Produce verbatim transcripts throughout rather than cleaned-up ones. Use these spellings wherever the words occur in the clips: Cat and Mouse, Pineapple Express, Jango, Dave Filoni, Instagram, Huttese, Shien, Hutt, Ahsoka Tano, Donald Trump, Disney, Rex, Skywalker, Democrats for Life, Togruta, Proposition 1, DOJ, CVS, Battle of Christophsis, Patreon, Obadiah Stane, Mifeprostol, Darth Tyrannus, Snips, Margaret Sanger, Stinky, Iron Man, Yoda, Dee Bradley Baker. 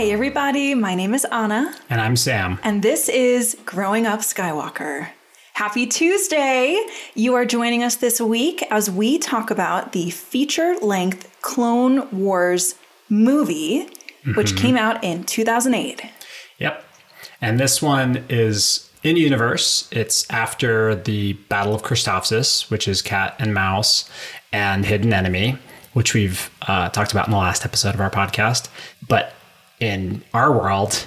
Hey everybody, my name is Anna. And I'm Sam. And this is Growing Up Skywalker. Happy Tuesday! You are joining us this week as we talk about the feature-length Clone Wars movie, mm-hmm. which came out in two thousand eight. Yep. And this one is in-universe. It's after the Battle of Christophsis, which is Cat and Mouse, and Hidden Enemy, which we've uh, talked about in the last episode of our podcast. But in our world,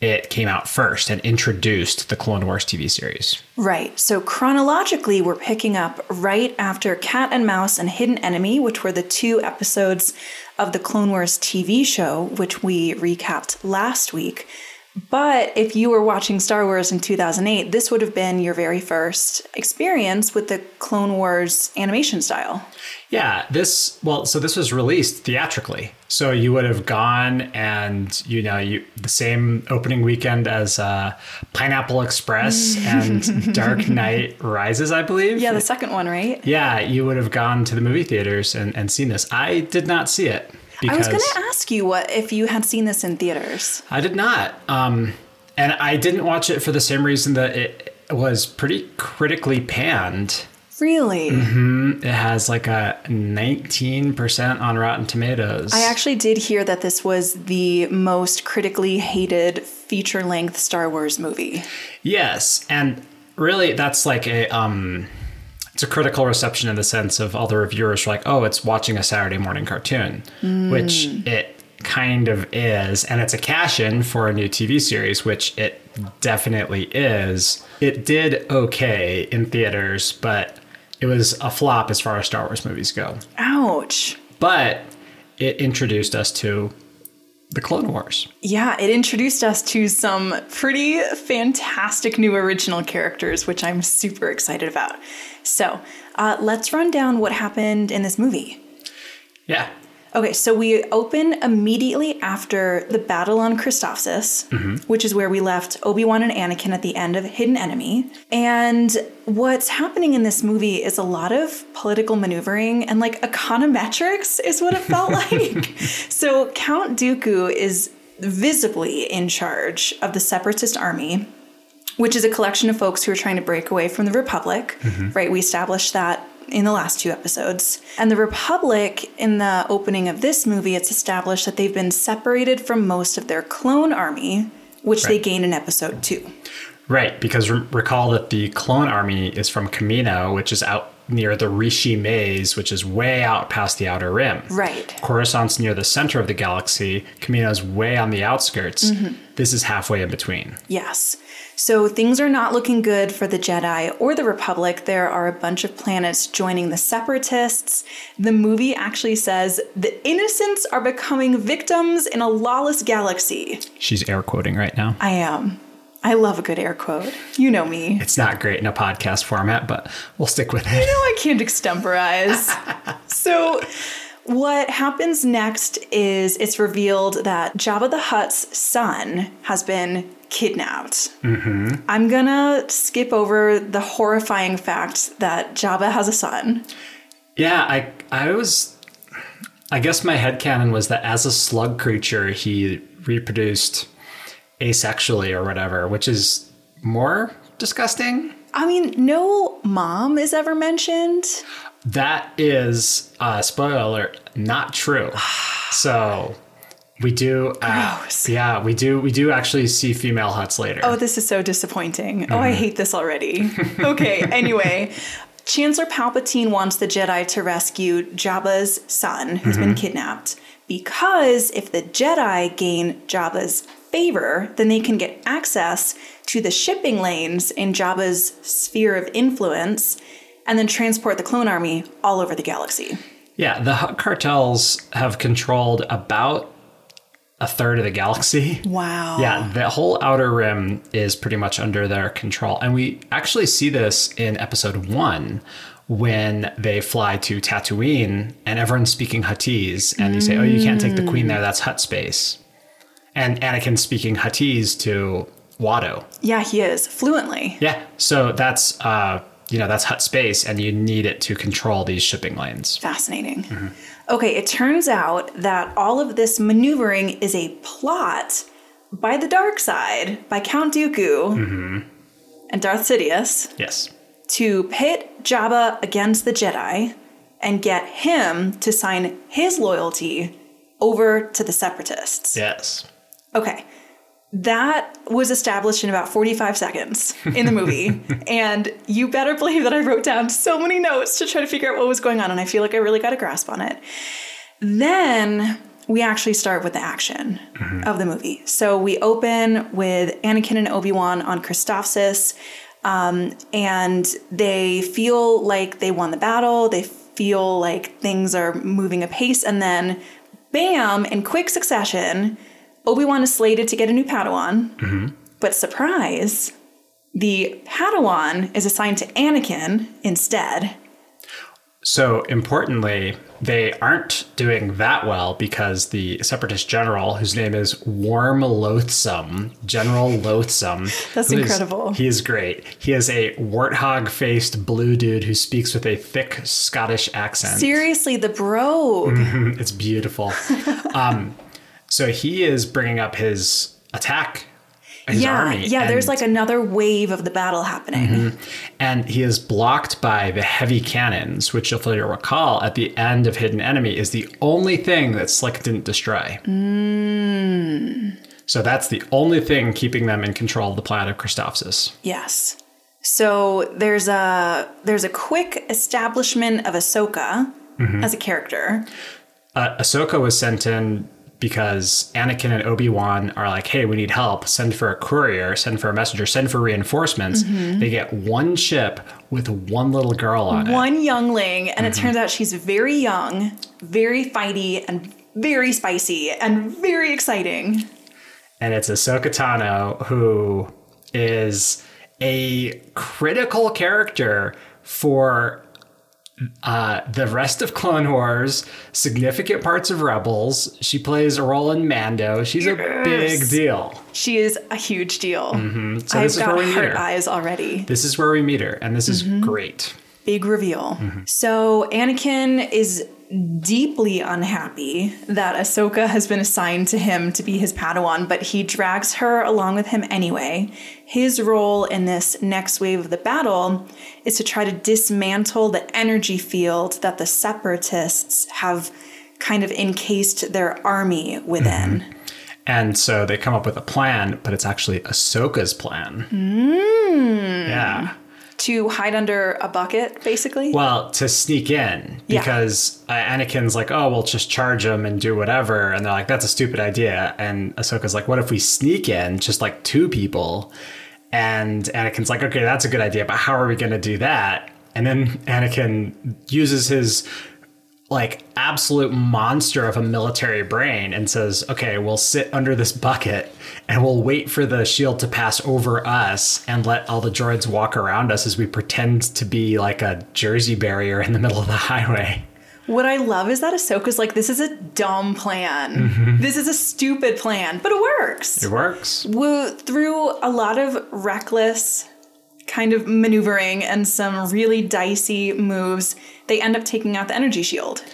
it came out first and introduced the Clone Wars T V series. Right. So chronologically, we're picking up right after Cat and Mouse and Hidden Enemy, which were the two episodes of the Clone Wars T V show, which we recapped last week. But if you were watching Star Wars in two thousand eight, this would have been your very first experience with the Clone Wars animation style. Yeah, this, well, so this was released theatrically. So you would have gone and, you know, you the same opening weekend as uh, Pineapple Express and Dark Knight Rises, I believe. Yeah, the second one, right? Yeah, you would have gone to the movie theaters and, and seen this. I did not see it. Because I was going to ask you what if you had seen this in theaters. I did not. Um, and I didn't watch it for the same reason that it was pretty critically panned. Really? Mm-hmm. It has like a nineteen percent on Rotten Tomatoes. I actually did hear that this was the most critically hated feature-length Star Wars movie. Yes. And really, that's like a... Um, It's a critical reception in the sense of all the reviewers were like, oh, it's watching a Saturday morning cartoon, mm. which it kind of is. And it's a cash-in for a new T V series, which it definitely is. It did okay in theaters, but it was a flop as far as Star Wars movies go. Ouch. But it introduced us to the Clone Wars. Yeah, it introduced us to some pretty fantastic new original characters, which I'm super excited about. So uh, let's run down what happened in this movie. Yeah. Okay, so we open immediately after the battle on Christophsis, mm-hmm. which is where we left Obi-Wan and Anakin at the end of Hidden Enemy. And what's happening in this movie is a lot of political maneuvering and like econometrics is what it felt like. So Count Dooku is visibly in charge of the Separatist army, which is a collection of folks who are trying to break away from the Republic, mm-hmm. right? We established that in the last two episodes. And the Republic, in the opening of this movie, it's established that they've been separated from most of their clone army, which right. they gain in episode two. Right, because re- recall that the clone army is from Kamino, which is out near the Rishi Maze, which is way out past the Outer Rim. Right. Coruscant's near the center of the galaxy. Kamino's way on the outskirts. Mm-hmm. This is halfway in between. Yes. So things are not looking good for the Jedi or the Republic. There are a bunch of planets joining the Separatists. The movie actually says the innocents are becoming victims in a lawless galaxy. She's air quoting right now. I am. I love a good air quote. You know me. It's not great in a podcast format, but we'll stick with it. You know I can't extemporize. So what happens next is it's revealed that Jabba the Hutt's son has been kidnapped. Mm-hmm. I'm going to skip over the horrifying fact that Jabba has a son. Yeah, I, I was... I guess my headcanon was that as a slug creature, he reproduced... asexually or whatever, which is more disgusting. I mean, no mom is ever mentioned. That is, uh, spoiler alert, not true. So we do, uh, Gross. yeah, we do, we do actually see female Hutts later. Oh, this is so disappointing. Mm. Oh, I hate this already. Okay. Anyway, Chancellor Palpatine wants the Jedi to rescue Jabba's son, who's mm-hmm. been kidnapped, because if the Jedi gain Jabba's favor, then they can get access to the shipping lanes in Jabba's sphere of influence and then transport the clone army all over the galaxy. Yeah, the Hutt cartels have controlled about a third of the galaxy. Wow. Yeah, the whole Outer Rim is pretty much under their control. And we actually see this in episode one when they fly to Tatooine and everyone's speaking Huttese and mm. you say, oh, you can't take the queen there. That's Hutt space. And Anakin's speaking Huttese to Watto. Yeah, he is. Fluently. Yeah. So that's, uh, you know, that's Hutt space, and you need it to control these shipping lanes. Fascinating. Mm-hmm. Okay, it turns out that all of this maneuvering is a plot by the dark side, by Count Dooku mm-hmm. and Darth Sidious. Yes. To pit Jabba against the Jedi and get him to sign his loyalty over to the Separatists. Yes. Okay. That was established in about forty-five seconds in the movie. And you better believe that I wrote down so many notes to try to figure out what was going on. And I feel like I really got a grasp on it. Then we actually start with the action mm-hmm. of the movie. So we open with Anakin and Obi-Wan on Christophsis. Um, and they feel like they won the battle. They feel like things are moving apace. And then, bam, in quick succession, Obi-Wan is slated to get a new Padawan, mm-hmm. but surprise, the Padawan is assigned to Anakin instead. So importantly, they aren't doing that well because the Separatist general, whose name is Warm Loathsome, General Loathsome. That's incredible. Is, he is great. He is a warthog-faced blue dude who speaks with a thick Scottish accent. Seriously, the brogue. Mm-hmm. It's beautiful. Um So he is bringing up his attack, his yeah, army. Yeah, and there's like another wave of the battle happening. Mm-hmm. And he is blocked by the heavy cannons, which if you'll recall, at the end of Hidden Enemy is the only thing that Slick didn't destroy. Mm. So that's the only thing keeping them in control of the planet of Christophsis. Yes. So there's a, there's a quick establishment of Ahsoka mm-hmm. as a character. Uh, Ahsoka was sent in because Anakin and Obi-Wan are like, hey, we need help. Send for a courier, send for a messenger, send for reinforcements. Mm-hmm. They get one ship with one little girl on one it. One youngling. And mm-hmm. it turns out she's very young, very fighty, and very spicy, and very exciting. And it's Ahsoka Tano, who is a critical character for Uh, the rest of Clone Wars, significant parts of Rebels. She plays a role in Mando. She's yes. a big deal. She is a huge deal. Mm-hmm. So I've this is got where we heart eyes already. This is where we meet her, and this mm-hmm. is great. Big reveal. Mm-hmm. So Anakin is deeply unhappy that Ahsoka has been assigned to him to be his Padawan, but he drags her along with him anyway. His role in this next wave of the battle is to try to dismantle the energy field that the Separatists have kind of encased their army within. Mm-hmm. And so they come up with a plan, but it's actually Ahsoka's plan. Mm. Yeah. To hide under a bucket, basically? Well, to sneak in. Because yeah. uh, Anakin's like, oh, we'll just charge him and do whatever. And they're like, that's a stupid idea. And Ahsoka's like, what if we sneak in just like two people? And Anakin's like, okay, that's a good idea. But how are we going to do that? And then Anakin uses his like absolute monster of a military brain and says, okay, we'll sit under this bucket and we'll wait for the shield to pass over us and let all the droids walk around us as we pretend to be like a Jersey barrier in the middle of the highway. What I love is that Ahsoka's like, this is a dumb plan. Mm-hmm. This is a stupid plan, but it works. It works. We're through a lot of reckless kind of maneuvering and some really dicey moves, they end up taking out the energy shield.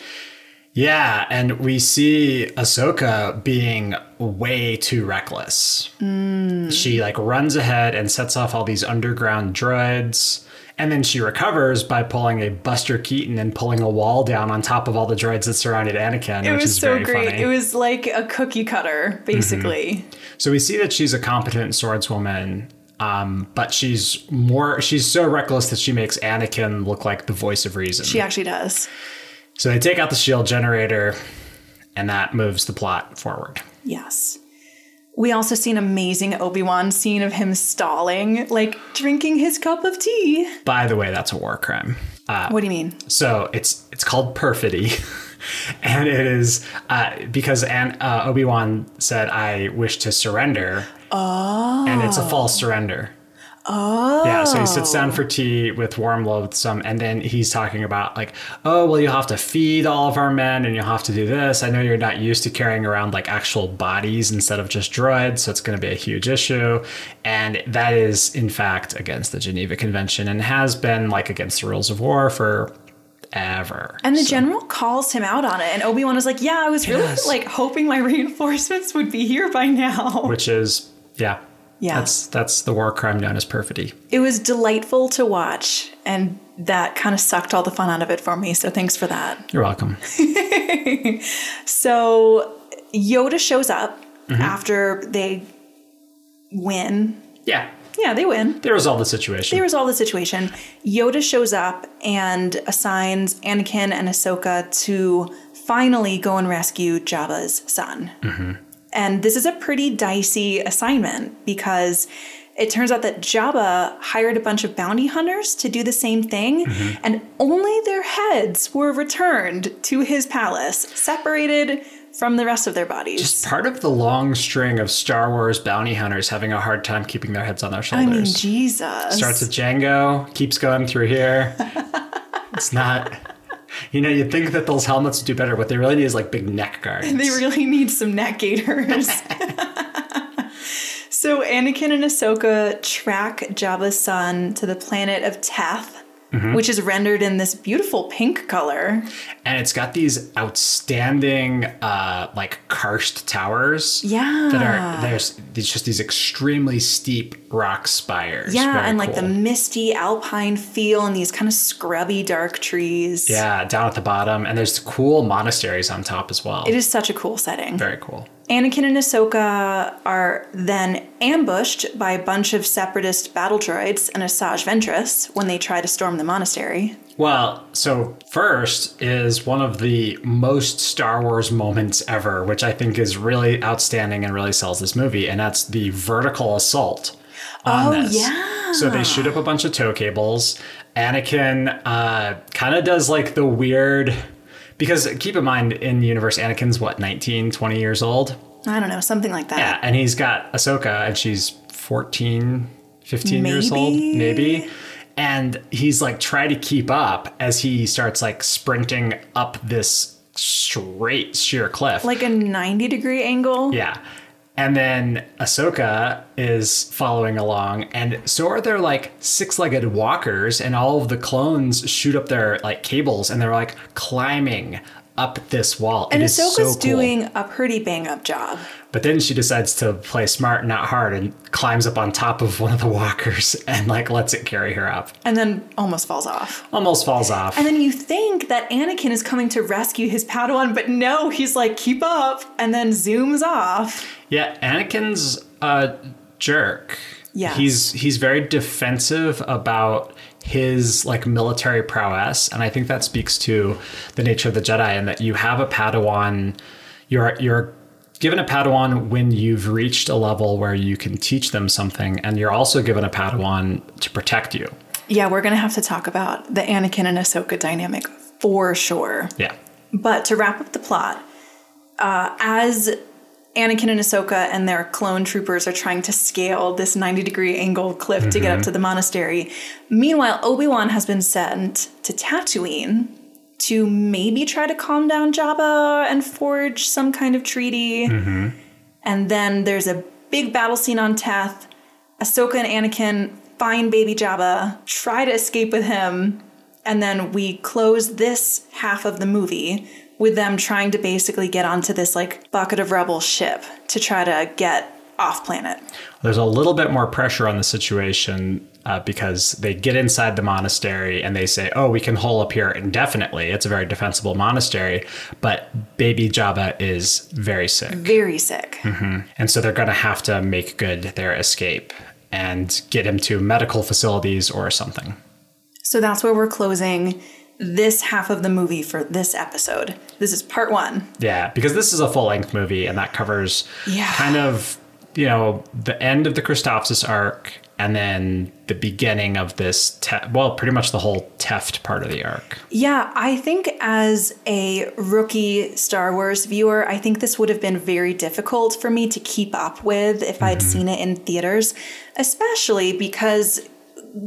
Yeah, and we see Ahsoka being way too reckless. Mm. She like runs ahead and sets off all these underground droids, and then she recovers by pulling a Buster Keaton and pulling a wall down on top of all the droids that surrounded Anakin, it which was is so very great. Funny. It was like a cookie cutter, basically. Mm-hmm. So we see that she's a competent swordswoman. Um, but she's more, she's so reckless that she makes Anakin look like the voice of reason. She actually does. So they take out the shield generator and that moves the plot forward. Yes. We also see an amazing Obi-Wan scene of him stalling, like drinking his cup of tea. By the way, that's a war crime. Uh, what do you mean? So it's, it's called perfidy. And it is uh, because An- uh, Obi-Wan said, I wish to surrender. Oh. And it's a false surrender. Oh. Yeah, so he sits down for tea with Warm Loathsome, and then he's talking about like, oh, well, you'll have to feed all of our men, and you'll have to do this. I know you're not used to carrying around like actual bodies instead of just droids, so it's going to be a huge issue. And that is, in fact, against the Geneva Convention and has been like against the rules of war for ever. And the so. general calls him out on it. And Obi-Wan was like, yeah, I was really yes. like hoping my reinforcements would be here by now. Which is, yeah. Yeah. That's, that's the war crime known as perfidy. It was delightful to watch. And that kind of sucked all the fun out of it for me. So thanks for that. You're welcome. So Yoda shows up mm-hmm. after they win. Yeah. Yeah, they win. They resolve the situation. They resolve the situation. Yoda shows up and assigns Anakin and Ahsoka to finally go and rescue Jabba's son. Mm-hmm. And this is a pretty dicey assignment because it turns out that Jabba hired a bunch of bounty hunters to do the same thing. Mm-hmm. And only their heads were returned to his palace, separated from the rest of their bodies. Just part of the long string of Star Wars bounty hunters having a hard time keeping their heads on their shoulders. I mean, Jesus. Starts with Jango, keeps going through here. It's not, you know, you'd think that those helmets would do better. What they really need is like big neck guards. They really need some neck gaiters. So Anakin and Ahsoka track Jabba's son to the planet of Teth. Mm-hmm. Which is rendered in this beautiful pink color. And it's got these outstanding, uh, like, karst towers. Yeah. That are, there's just these extremely steep rock spires. Yeah, Very and, cool. like, the misty alpine feel and these kind of scrubby dark trees. Yeah, down at the bottom. And there's cool monasteries on top as well. It is such a cool setting. Very cool. Anakin and Ahsoka are then ambushed by a bunch of separatist battle droids and Asajj Ventress when they try to storm the monastery. Well, so first is one of the most Star Wars moments ever, which I think is really outstanding and really sells this movie. And that's the vertical assault on oh, this. Yeah. So they shoot up a bunch of tow cables. Anakin uh, kind of does like the weird... Because keep in mind, in the universe, Anakin's, what, nineteen, twenty years old? I don't know, something like that. Yeah, and he's got Ahsoka, and she's fourteen, fifteen maybe. Years old, maybe. And he's, like, trying to keep up as he starts, like, sprinting up this straight, sheer cliff. Like a ninety-degree angle? Yeah. And then Ahsoka is following along, and so are their, like, six-legged walkers, and all of the clones shoot up their, like, cables, and they're, like, climbing up this wall. And it is Ahsoka's so cool. doing a pretty bang-up job. But then she decides to play smart, not hard, and climbs up on top of one of the walkers and, like, lets it carry her up. And then almost falls off. Almost falls off. And then you think that Anakin is coming to rescue his Padawan, but no, he's like, keep up, and then zooms off. Yeah, Anakin's a jerk. Yeah. He's he's very defensive about his like military prowess, and I think that speaks to the nature of the Jedi and that you have a Padawan, you're you're given a Padawan when you've reached a level where you can teach them something, and you're also given a Padawan to protect you. Yeah, we're going to have to talk about the Anakin and Ahsoka dynamic for sure. Yeah. But to wrap up the plot, uh, as Anakin and Ahsoka and their clone troopers are trying to scale this ninety-degree angle cliff mm-hmm. to get up to the monastery. Meanwhile, Obi-Wan has been sent to Tatooine to maybe try to calm down Jabba and forge some kind of treaty. Mm-hmm. And then there's a big battle scene on Teth. Ahsoka and Anakin find baby Jabba, try to escape with him, and then we close this half of the movie with them trying to basically get onto this, like, bucket of rebel ship to try to get off planet. There's a little bit more pressure on the situation uh, because they get inside the monastery and they say, oh, we can hole up here indefinitely. It's a very defensible monastery. But baby Jabba is very sick. Very sick. Mm-hmm. And so they're going to have to make good their escape and get him to medical facilities or something. So that's where we're closing this half of the movie for this episode. This is part one. Yeah, because this is a full-length movie, and that covers yeah. kind of, you know, the end of the Christophsis arc and then the beginning of this, te- well, pretty much the whole Teft part of the arc. Yeah, I think as a rookie Star Wars viewer, I think this would have been very difficult for me to keep up with if mm-hmm. I'd seen it in theaters, especially because...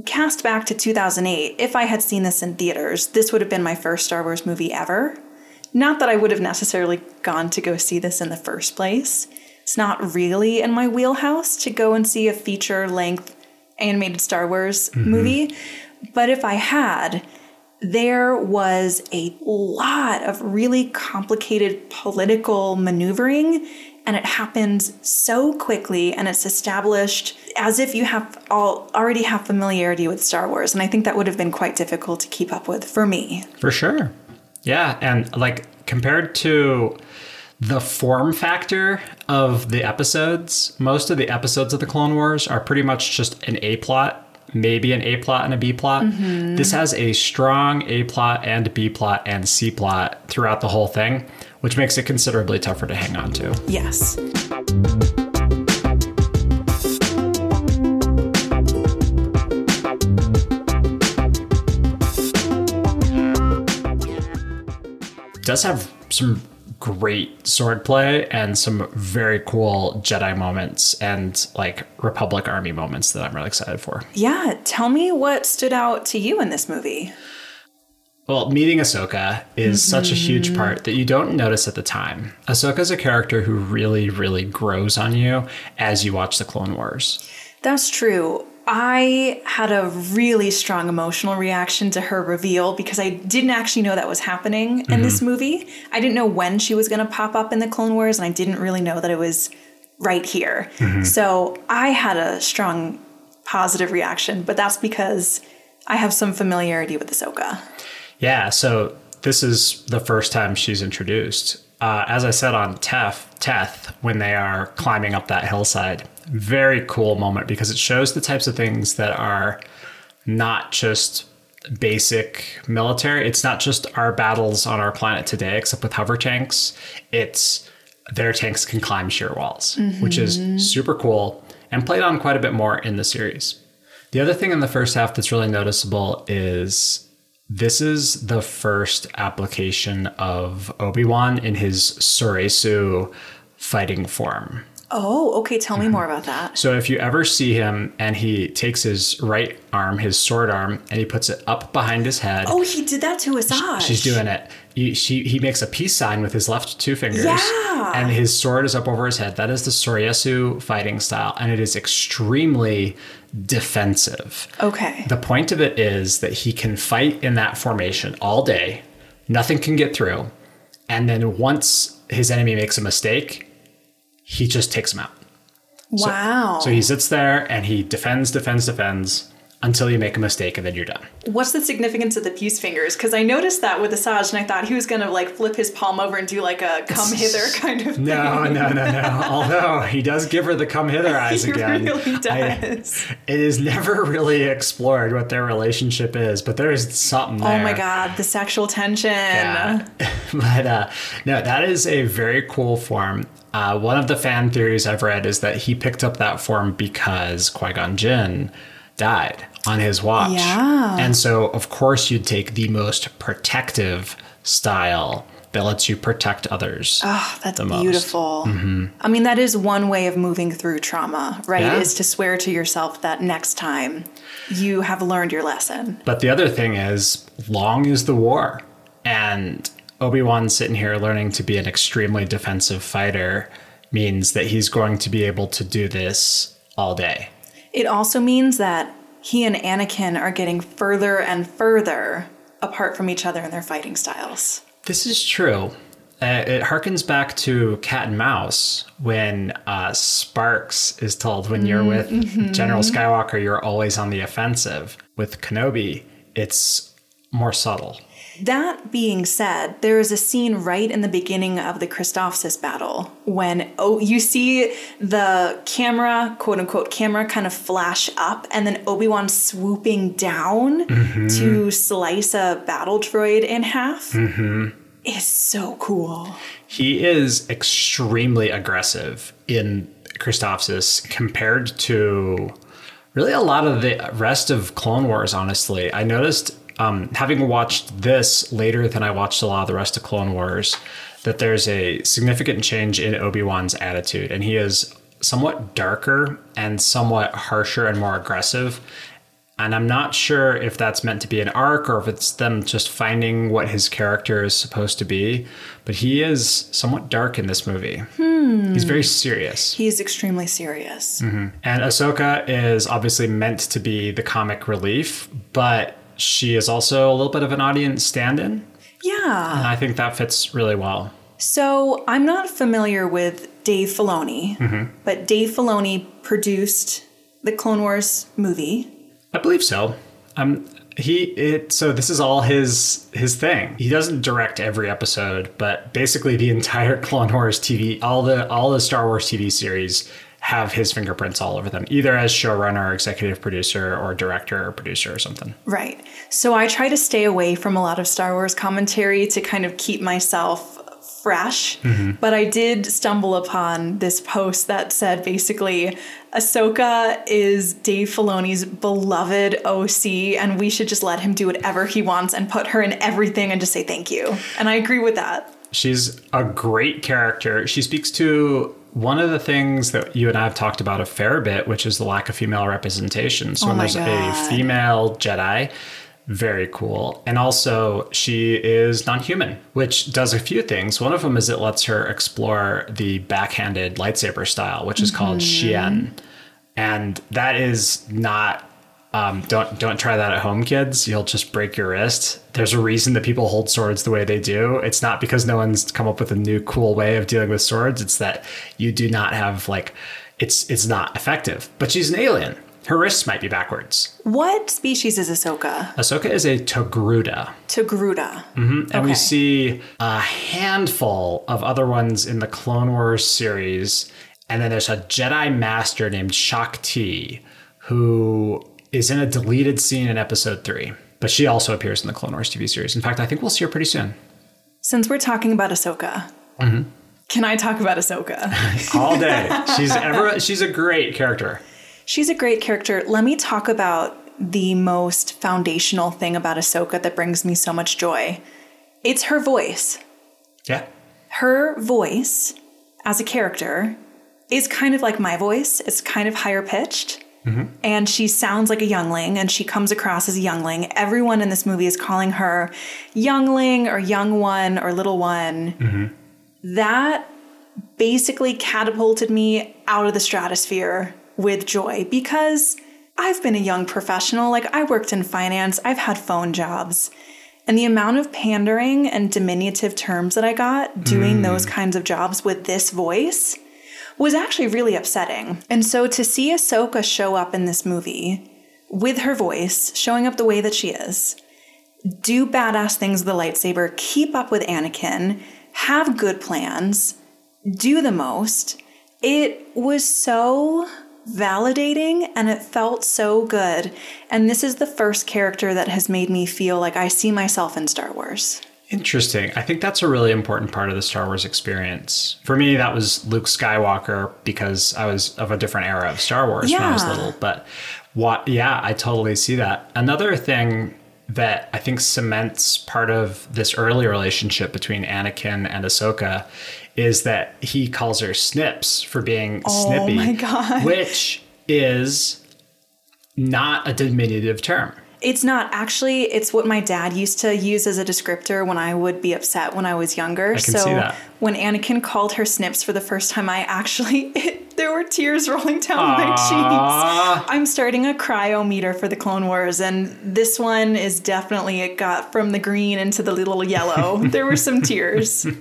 Cast back to two thousand eight, if I had seen this in theaters, this would have been my first Star Wars movie ever. Not that I would have necessarily gone to go see this in the first place. It's not really in my wheelhouse to go and see a feature-length animated Star Wars mm-hmm. movie. But if I had, there was a lot of really complicated political maneuvering, and it happens so quickly, and it's established as if you have all already have familiarity with Star Wars. And I think that would have been quite difficult to keep up with for me. For sure. Yeah. And like compared to the form factor of the episodes, most of the episodes of the Clone Wars are pretty much just an A plot. Maybe an A plot and a B plot. Mm-hmm. This has a strong A plot and B plot and C plot throughout the whole thing, which makes it considerably tougher to hang on to. Yes. It does have some great swordplay and some very cool Jedi moments and like Republic Army moments that I'm really excited for. Yeah. Tell me what stood out to you in this movie. Well, meeting Ahsoka is mm-hmm. such a huge part that you don't notice at the time. Ahsoka's a character who really, really grows on you as you watch the Clone Wars. That's true. I had a really strong emotional reaction to her reveal because I didn't actually know that was happening in mm-hmm. this movie. I didn't know when she was going to pop up in the Clone Wars, and I didn't really know that it was right here. Mm-hmm. So I had a strong positive reaction, but that's because I have some familiarity with Ahsoka. Yeah, so this is the first time she's introduced. Uh, as I said on Teth, Teth, when they are climbing up that hillside, very cool moment because it shows the types of things that are not just basic military. It's not just our battles on our planet today, except with hover tanks. It's their tanks can climb sheer walls, mm-hmm. which is super cool and played on quite a bit more in the series. The other thing in the first half that's really noticeable is this is the first application of Obi-Wan in his Soresu fighting form. Oh, okay. Tell me mm-hmm. more about that. So if you ever see him and he takes his right arm, his sword arm, and he puts it up behind his head. Oh, he did that to Asajj. She's doing it. He, she, he makes a peace sign with his left two fingers. Yeah. And his sword is up over his head. That is the Soresu fighting style. And it is extremely defensive. Okay. The point of it is that he can fight in that formation all day. Nothing can get through. And then once his enemy makes a mistake, he just takes him out. Wow. So, so he sits there and he defends, defends, defends until you make a mistake and then you're done. What's the significance of the peace fingers? Because I noticed that with Asajj and I thought he was going to like flip his palm over and do like a come hither kind of thing. No, no, no, no. Although he does give her the come hither eyes he again. He really does. I, it is never really explored what their relationship is, but there is something there. Oh my God, the sexual tension. Yeah. But uh, no, that is a very cool form. Uh, one of the fan theories I've read is that he picked up that form because Qui-Gon Jinn died on his watch. Yeah. And so, of course, you'd take the most protective style that lets you protect others. Oh, that's beautiful. Mm-hmm. I mean, that is one way of moving through trauma, right? Yeah. Is to swear to yourself that next time you have learned your lesson. But the other thing is, long is the war. And Obi-Wan sitting here learning to be an extremely defensive fighter means that he's going to be able to do this all day. It also means that he and Anakin are getting further and further apart from each other in their fighting styles. This is true. Uh, it harkens back to Cat and Mouse when uh, Sparks is told when you're with mm-hmm. General Skywalker, you're always on the offensive. With Kenobi, it's more subtle. That being said, there is a scene right in the beginning of the Christophsis battle when oh, you see the camera, quote unquote, camera kind of flash up and then Obi-Wan swooping down mm-hmm. to slice a battle droid in half. Mm-hmm. It's so cool. He is extremely aggressive in Christophsis compared to really a lot of the rest of Clone Wars, honestly. I noticed Um, having watched this later than I watched a lot of the rest of Clone Wars, that there's a significant change in Obi-Wan's attitude. And he is somewhat darker and somewhat harsher and more aggressive. And I'm not sure if that's meant to be an arc or if it's them just finding what his character is supposed to be. But he is somewhat dark in this movie. Hmm. He's very serious. He's extremely serious. Mm-hmm. And Ahsoka is obviously meant to be the comic relief, but she is also a little bit of an audience stand-in. Yeah. And I think that fits really well. So I'm not familiar with Dave Filoni, mm-hmm. but Dave Filoni produced the Clone Wars movie. I believe so. Um, he it so this is all his his thing. He doesn't direct every episode, but basically the entire Clone Wars T V, all the all the Star Wars T V series have his fingerprints all over them, either as showrunner, executive producer, or director or producer or something. Right. So I try to stay away from a lot of Star Wars commentary to kind of keep myself fresh. Mm-hmm. But I did stumble upon this post that said basically, Ahsoka is Dave Filoni's beloved O C, and we should just let him do whatever he wants and put her in everything and just say thank you. And I agree with that. She's a great character. She speaks to one of the things that you and I have talked about a fair bit, which is the lack of female representation. So oh when there's God. a female Jedi, very cool. And also she is non-human, which does a few things. One of them is it lets her explore the backhanded lightsaber style, which is mm-hmm. called Shien. And that is not... Um, don't don't try that at home, kids. You'll just break your wrist. There's a reason that people hold swords the way they do. It's not because no one's come up with a new cool way of dealing with swords. It's that you do not have like, it's it's not effective. But she's an alien. Her wrists might be backwards. What species is Ahsoka? Ahsoka is a Togruta. Togruta. Mm-hmm. And okay. we see a handful of other ones in the Clone Wars series. And then there's a Jedi Master named Shakti, who... is in a deleted scene in episode three, but she also appears in the Clone Wars T V series. In fact, I think we'll see her pretty soon. Since we're talking about Ahsoka, mm-hmm. can I talk about Ahsoka? All day. She's ever, she's a great character. She's a great character. Let me talk about the most foundational thing about Ahsoka that brings me so much joy. It's her voice. Yeah. Her voice as a character is kind of like my voice. It's kind of higher pitched. Mm-hmm. And she sounds like a youngling, and she comes across as a youngling. Everyone in this movie is calling her youngling or young one or little one. Mm-hmm. That basically catapulted me out of the stratosphere with joy, because I've been a young professional. Like, I worked in finance. I've had phone jobs. And the amount of pandering and diminutive terms that I got doing mm. those kinds of jobs with this voice was actually really upsetting. And so to see Ahsoka show up in this movie with her voice, showing up the way that she is, do badass things with the lightsaber, keep up with Anakin, have good plans, do the most, it was so validating and it felt so good. And this is the first character that has made me feel like I see myself in Star Wars. Interesting. I think that's a really important part of the Star Wars experience. For me, that was Luke Skywalker, because I was of a different era of Star Wars yeah. when I was little. But what, yeah, I totally see that. Another thing that I think cements part of this early relationship between Anakin and Ahsoka is that he calls her Snips for being oh snippy, my God. which is not a diminutive term. It's not. Actually, it's what my dad used to use as a descriptor when I would be upset when I was younger. I can so see that. When Anakin called her Snips for the first time, I actually, it, there were tears rolling down Aww. my cheeks. I'm starting a cryometer for the Clone Wars, and this one is definitely, it got from the green into the little yellow. There were some tears. Uh,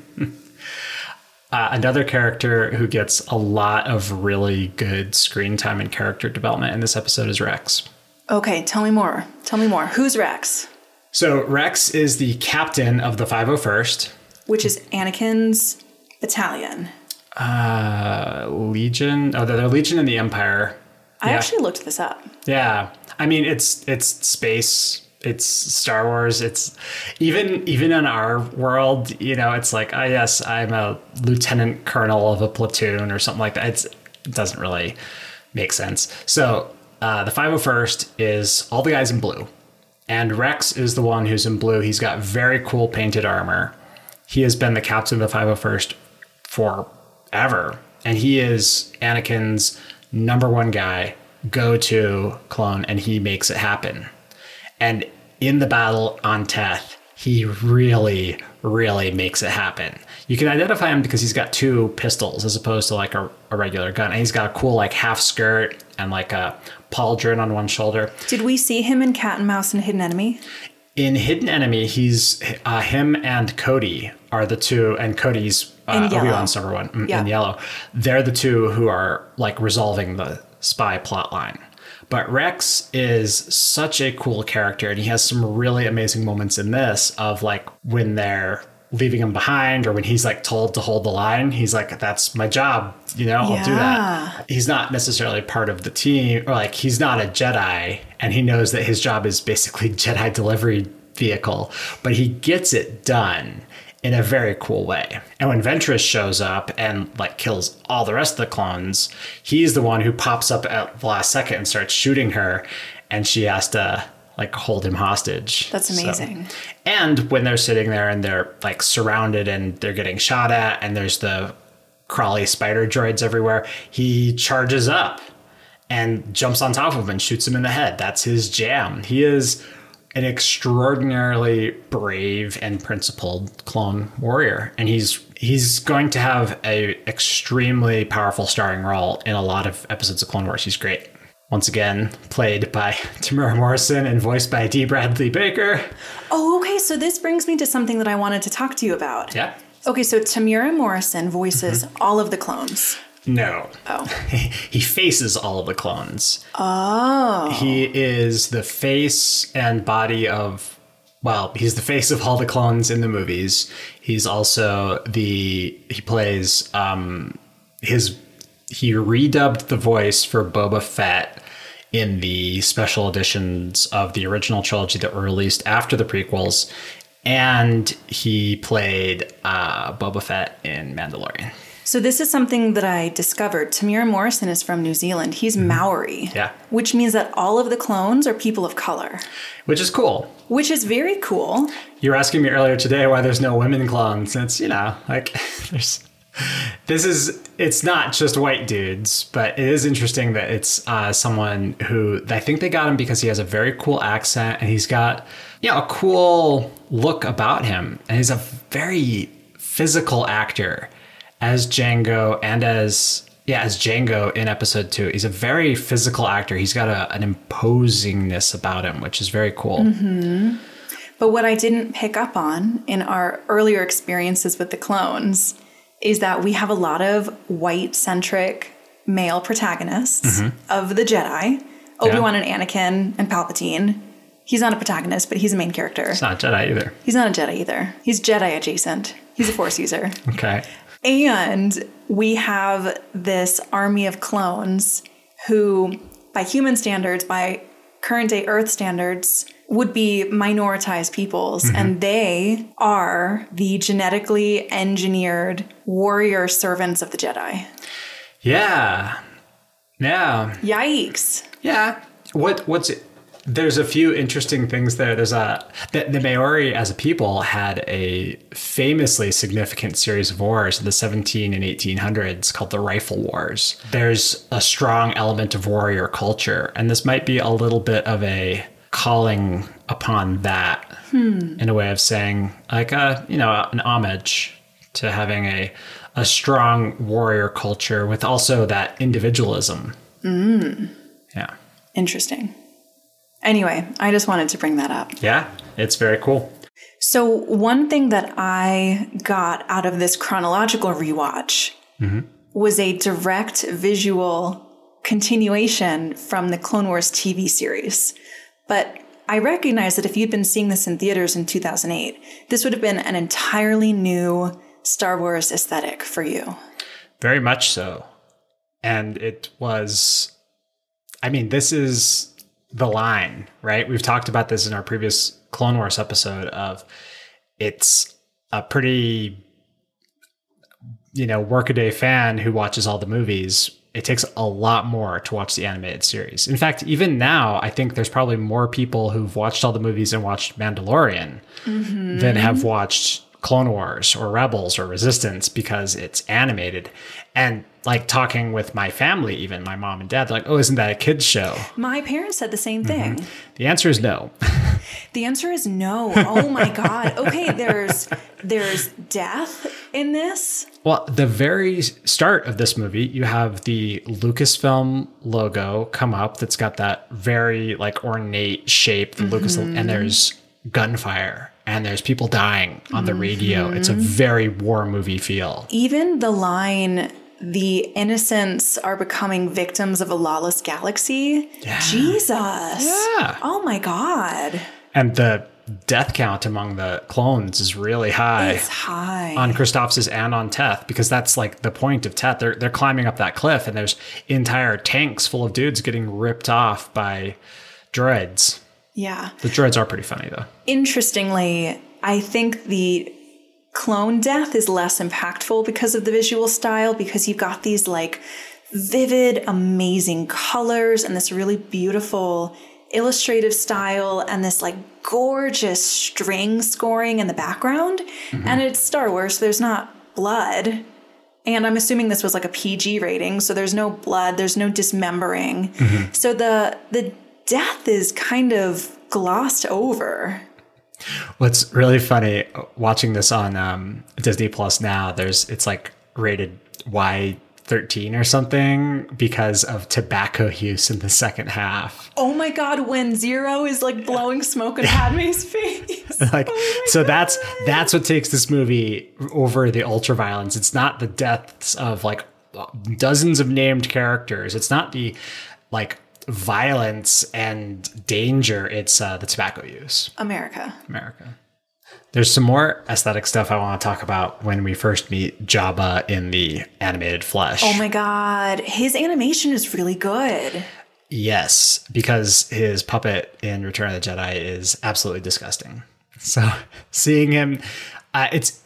another character who gets a lot of really good screen time and character development in this episode is Rex. Okay, tell me more. Tell me more. Who's Rex? So Rex is the captain of the five oh first. Which is Anakin's battalion. Uh, Legion. Oh, they're Legion in the Empire. I yeah. actually looked this up. Yeah. I mean, it's it's space. It's Star Wars. It's even even in our world, you know, it's like, oh, yes, I'm a lieutenant colonel of a platoon or something like that. It's, it doesn't really make sense. So... Uh, the five oh first is all the guys in blue, and Rex is the one who's in blue. He's got very cool painted armor. He has been the captain of the five oh first forever, and he is Anakin's number one guy, go-to clone, and he makes it happen. And in the battle on Teth, he really, really makes it happen. You can identify him because he's got two pistols as opposed to like a, a regular gun. And he's got a cool like half skirt and like a pauldron on one shoulder. Did we see him in Cat and Mouse and Hidden Enemy? In Hidden Enemy, he's uh, him and Cody are the two, and Cody's uh, Obi-Wan's number one in, yeah. in yellow. They're the two who are like resolving the spy plot line. But Rex is such a cool character, and he has some really amazing moments in this of like when they're leaving him behind or when he's like told to hold the line. He's like, that's my job. You know, yeah. I'll do that. He's not necessarily part of the team, or like he's not a Jedi, and he knows that his job is basically Jedi delivery vehicle, but he gets it done in a very cool way. And when Ventress shows up and like kills all the rest of the clones, he's the one who pops up at the last second and starts shooting her, and she has to like hold him hostage. That's amazing. So, and when they're sitting there and they're like surrounded and they're getting shot at and there's the crawly spider droids everywhere, he charges up and jumps on top of him and shoots him in the head. That's his jam. He is an extraordinarily brave and principled clone warrior. And he's he's going to have a extremely powerful starring role in a lot of episodes of Clone Wars. He's great. Once again, played by Temuera Morrison and voiced by Dee Bradley Baker. Oh, okay. So this brings me to something that I wanted to talk to you about. Yeah. Okay, so Temuera Morrison voices mm-hmm. all of the clones. No. Oh. He faces all of the clones. Oh. He is the face and body of, well, he's the face of all the clones in the movies. He's also the, he plays um, his... He redubbed the voice for Boba Fett in the special editions of the original trilogy that were released after the prequels. And he played uh, Boba Fett in Mandalorian. So this is something that I discovered. Temuera Morrison is from New Zealand. He's mm-hmm. Maori. Yeah. Which means that all of the clones are people of color. Which is cool. Which is very cool. You were asking me earlier today why there's no women clones. It's, you know, like there's... This is, it's not just white dudes, but it is interesting that it's uh, someone who, I think they got him because he has a very cool accent and he's got, you know, a cool look about him. And he's a very physical actor as Jango and as, yeah, as Jango in episode two. He's a very physical actor. He's got a, an imposingness about him, which is very cool. Mm-hmm. But what I didn't pick up on in our earlier experiences with the clones is that we have a lot of white-centric male protagonists mm-hmm. of the Jedi. Obi-Wan yeah. and Anakin and Palpatine. He's not a protagonist, but he's a main character. He's not a Jedi either. He's not a Jedi either. He's Jedi adjacent. He's a Force user. Okay. And we have this army of clones who, by human standards, by current-day Earth standards, would be minoritized peoples. Mm-hmm. And they are the genetically engineered warrior servants of the Jedi. Yeah. Yeah. Yikes. Yeah. What? What's it? There's a few interesting things there. There's a, the, the Maori as a people had a famously significant series of wars in the seventeen and eighteen hundreds called the Rifle Wars. There's a strong element of warrior culture. And this might be a little bit of a calling upon that hmm. in a way of saying like a, you know, an homage to having a, a strong warrior culture with also that individualism. Mm. Yeah. Interesting. Anyway, I just wanted to bring that up. Yeah, it's very cool. So one thing that I got out of this chronological rewatch mm-hmm. was a direct visual continuation from the Clone Wars T V series. But I recognize that if you'd been seeing this in theaters in two thousand eight, this would have been an entirely new Star Wars aesthetic for you. Very much so. And it was, I mean, this is the line, right? We've talked about this in our previous Clone Wars episode of it's a pretty, you know, workaday fan who watches all the movies. It takes a lot more to watch the animated series. In fact, even now, I think there's probably more people who've watched all the movies and watched Mandalorian mm-hmm. than have watched Clone Wars or Rebels or Resistance because it's animated. And like talking with my family, even my mom and dad, they're like, oh, isn't that a kid's show? My parents said the same thing. Mm-hmm. The answer is no. The answer is no. Oh my God. Okay. There's, there's death in this. Well, the very start of this movie, you have the Lucasfilm logo come up. That's got that very like ornate shape, the mm-hmm. Lucas, and there's gunfire. And there's people dying on the radio. Mm-hmm. It's a very war movie feel. Even the line, the innocents are becoming victims of a lawless galaxy. Yeah. Jesus. Yeah. Oh, my God. And the death count among the clones is really high. It's high. On Christophsis and on Teth, because that's like the point of Teth. They're, they're climbing up that cliff, and there's entire tanks full of dudes getting ripped off by droids. Yeah. The droids are pretty funny, though. Interestingly, I think the clone death is less impactful because of the visual style, because you've got these like vivid, amazing colors and this really beautiful illustrative style and this like gorgeous string scoring in the background. Mm-hmm. And it's Star Wars, so there's not blood. And I'm assuming this was like a P G rating, so there's no blood, there's no dismembering. Mm-hmm. So the the death is kind of glossed over. What's really funny watching this on um, Disney Plus now, there's it's like rated Y thirteen or something because of tobacco use in the second half. Oh my God, when Zero is like blowing smoke in Padme's face. Like, oh so God. that's that's what takes this movie over the ultra violence. It's not the deaths of like dozens of named characters. It's not the like violence and danger. It's uh, the tobacco use. America. America. There's some more aesthetic stuff I want to talk about when we first meet Jabba in the animated flesh. Oh my God. His animation is really good. Yes, because his puppet in Return of the Jedi is absolutely disgusting. So seeing him, uh, it's,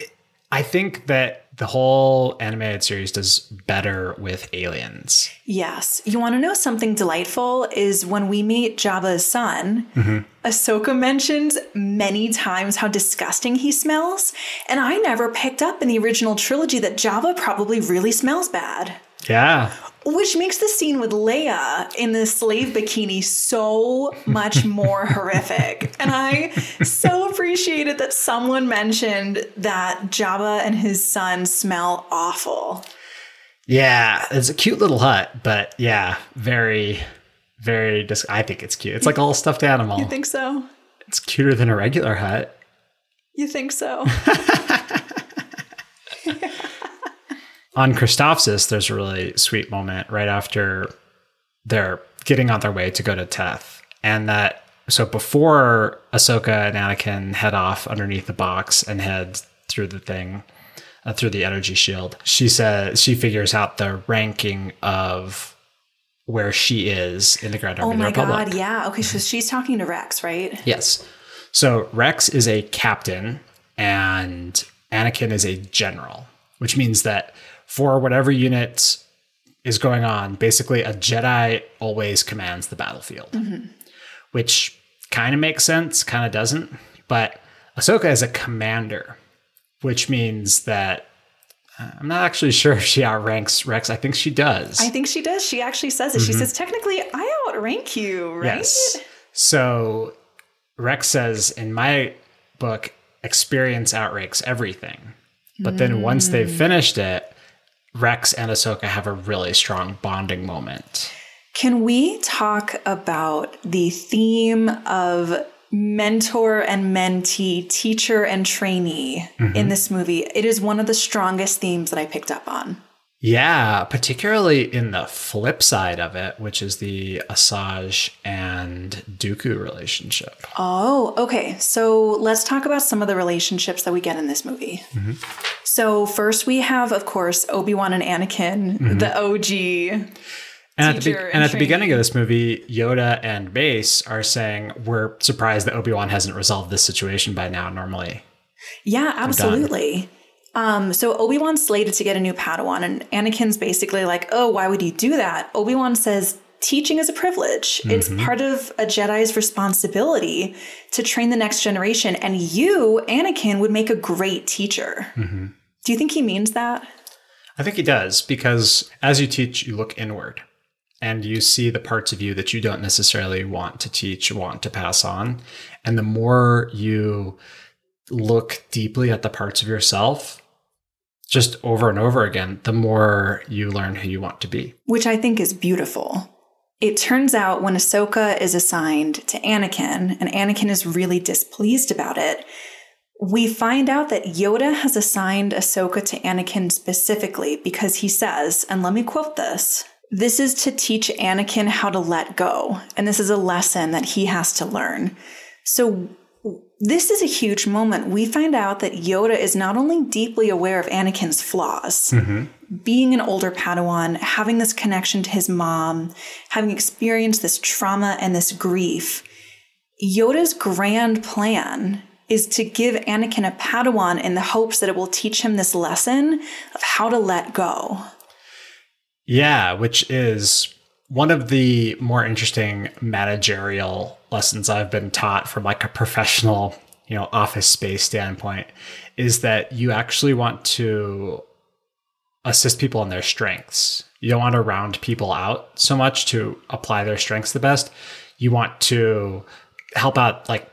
I think that the whole animated series does better with aliens. Yes. You want to know something delightful is when we meet Jabba's son, mm-hmm. Ahsoka mentions many times how disgusting he smells. And I never picked up in the original trilogy that Jabba probably really smells bad. Yeah. Which makes the scene with Leia in the slave bikini so much more horrific. And I so appreciated that someone mentioned that Jabba and his son smell awful. Yeah, it's a cute little hut, but yeah, very, very, dis- I think it's cute. It's like a little stuffed animal. You think so? It's cuter than a regular hut. You think so? On Christophsis, there's a really sweet moment right after they're getting on their way to go to Teth. And that, so before Ahsoka and Anakin head off underneath the box and head through the thing, uh, through the energy shield, she says, she figures out the ranking of where she is in the Grand Army of the Republic. Oh my God, yeah. Okay, so she's talking to Rex, right? Yes. So Rex is a captain and Anakin is a general, which means that for whatever unit is going on, basically a Jedi always commands the battlefield, mm-hmm. which kind of makes sense, kind of doesn't. But Ahsoka is a commander, which means that uh, I'm not actually sure if she outranks Rex. I think she does. I think she does. She actually says it. Mm-hmm. She says, technically, I outrank you, right? Yes. So Rex says, in my book, experience outranks everything. But then once they've finished it, Rex and Ahsoka have a really strong bonding moment. Can we talk about the theme of mentor and mentee, teacher and trainee mm-hmm. in this movie? It is one of the strongest themes that I picked up on. Yeah, particularly in the flip side of it, which is the Asajj and Dooku relationship. Oh, okay. So let's talk about some of the relationships that we get in this movie. Mm-hmm. So first we have, of course, Obi-Wan and Anakin, mm-hmm. the O G and teacher at the be- and, and at the beginning of this movie, Yoda and Mace are saying, we're surprised that Obi-Wan hasn't resolved this situation by now normally. Yeah, absolutely. Um, so Obi-Wan's slated to get a new Padawan, and Anakin's basically like, oh, why would you do that? Obi-Wan says, teaching is a privilege. Mm-hmm. It's part of a Jedi's responsibility to train the next generation. And you, Anakin, would make a great teacher. Mm-hmm. Do you think he means that? I think he does, because as you teach, you look inward and you see the parts of you that you don't necessarily want to teach, want to pass on. And the more you look deeply at the parts of yourself, just over and over again, the more you learn who you want to be. Which I think is beautiful. It turns out when Ahsoka is assigned to Anakin, and Anakin is really displeased about it, we find out that Yoda has assigned Ahsoka to Anakin specifically because he says, and let me quote this, "This is to teach Anakin how to let go. And this is a lesson that he has to learn." So this is a huge moment. We find out that Yoda is not only deeply aware of Anakin's flaws, mm-hmm. being an older Padawan, having this connection to his mom, having experienced this trauma and this grief, Yoda's grand plan is to give Anakin a Padawan in the hopes that it will teach him this lesson of how to let go. Yeah, which is one of the more interesting managerial lessons I've been taught from like a professional, you know, office space standpoint, is that you actually want to assist people in their strengths. You don't want to round people out so much to apply their strengths the best. You want to help out, like,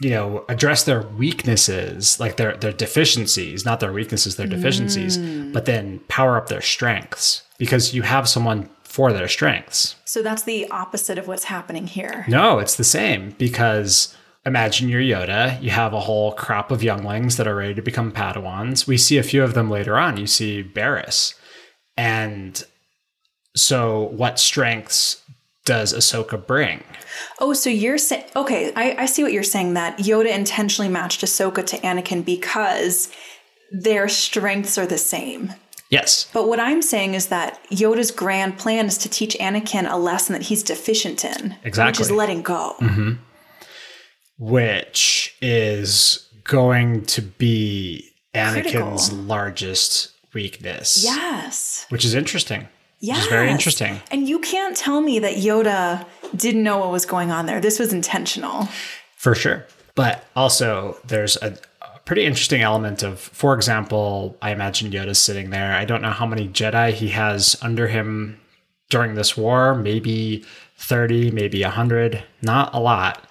you know, address their weaknesses, like their their deficiencies, not their weaknesses, their deficiencies, mm. but then power up their strengths, because you have someone for their strengths. So that's the opposite of what's happening here. No, it's the same, because imagine you're Yoda. You have a whole crop of younglings that are ready to become Padawans. We see a few of them later on. You see Barriss. And so what strengths does Ahsoka bring? Oh, so you're saying, okay, I, I see what you're saying, that Yoda intentionally matched Ahsoka to Anakin because their strengths are the same. Yes. But what I'm saying is that Yoda's grand plan is to teach Anakin a lesson that he's deficient in. Exactly. Which is letting go. Mm-hmm. Which is going to be Anakin's critical. Largest weakness. Yes. Which is interesting. Yes. Which is very interesting. And you can't tell me that Yoda didn't know what was going on there. This was intentional. For sure. But also there's a pretty interesting element of, for example, I imagine Yoda's sitting there. I don't know how many Jedi he has under him during this war, maybe thirty, maybe one hundred, not a lot.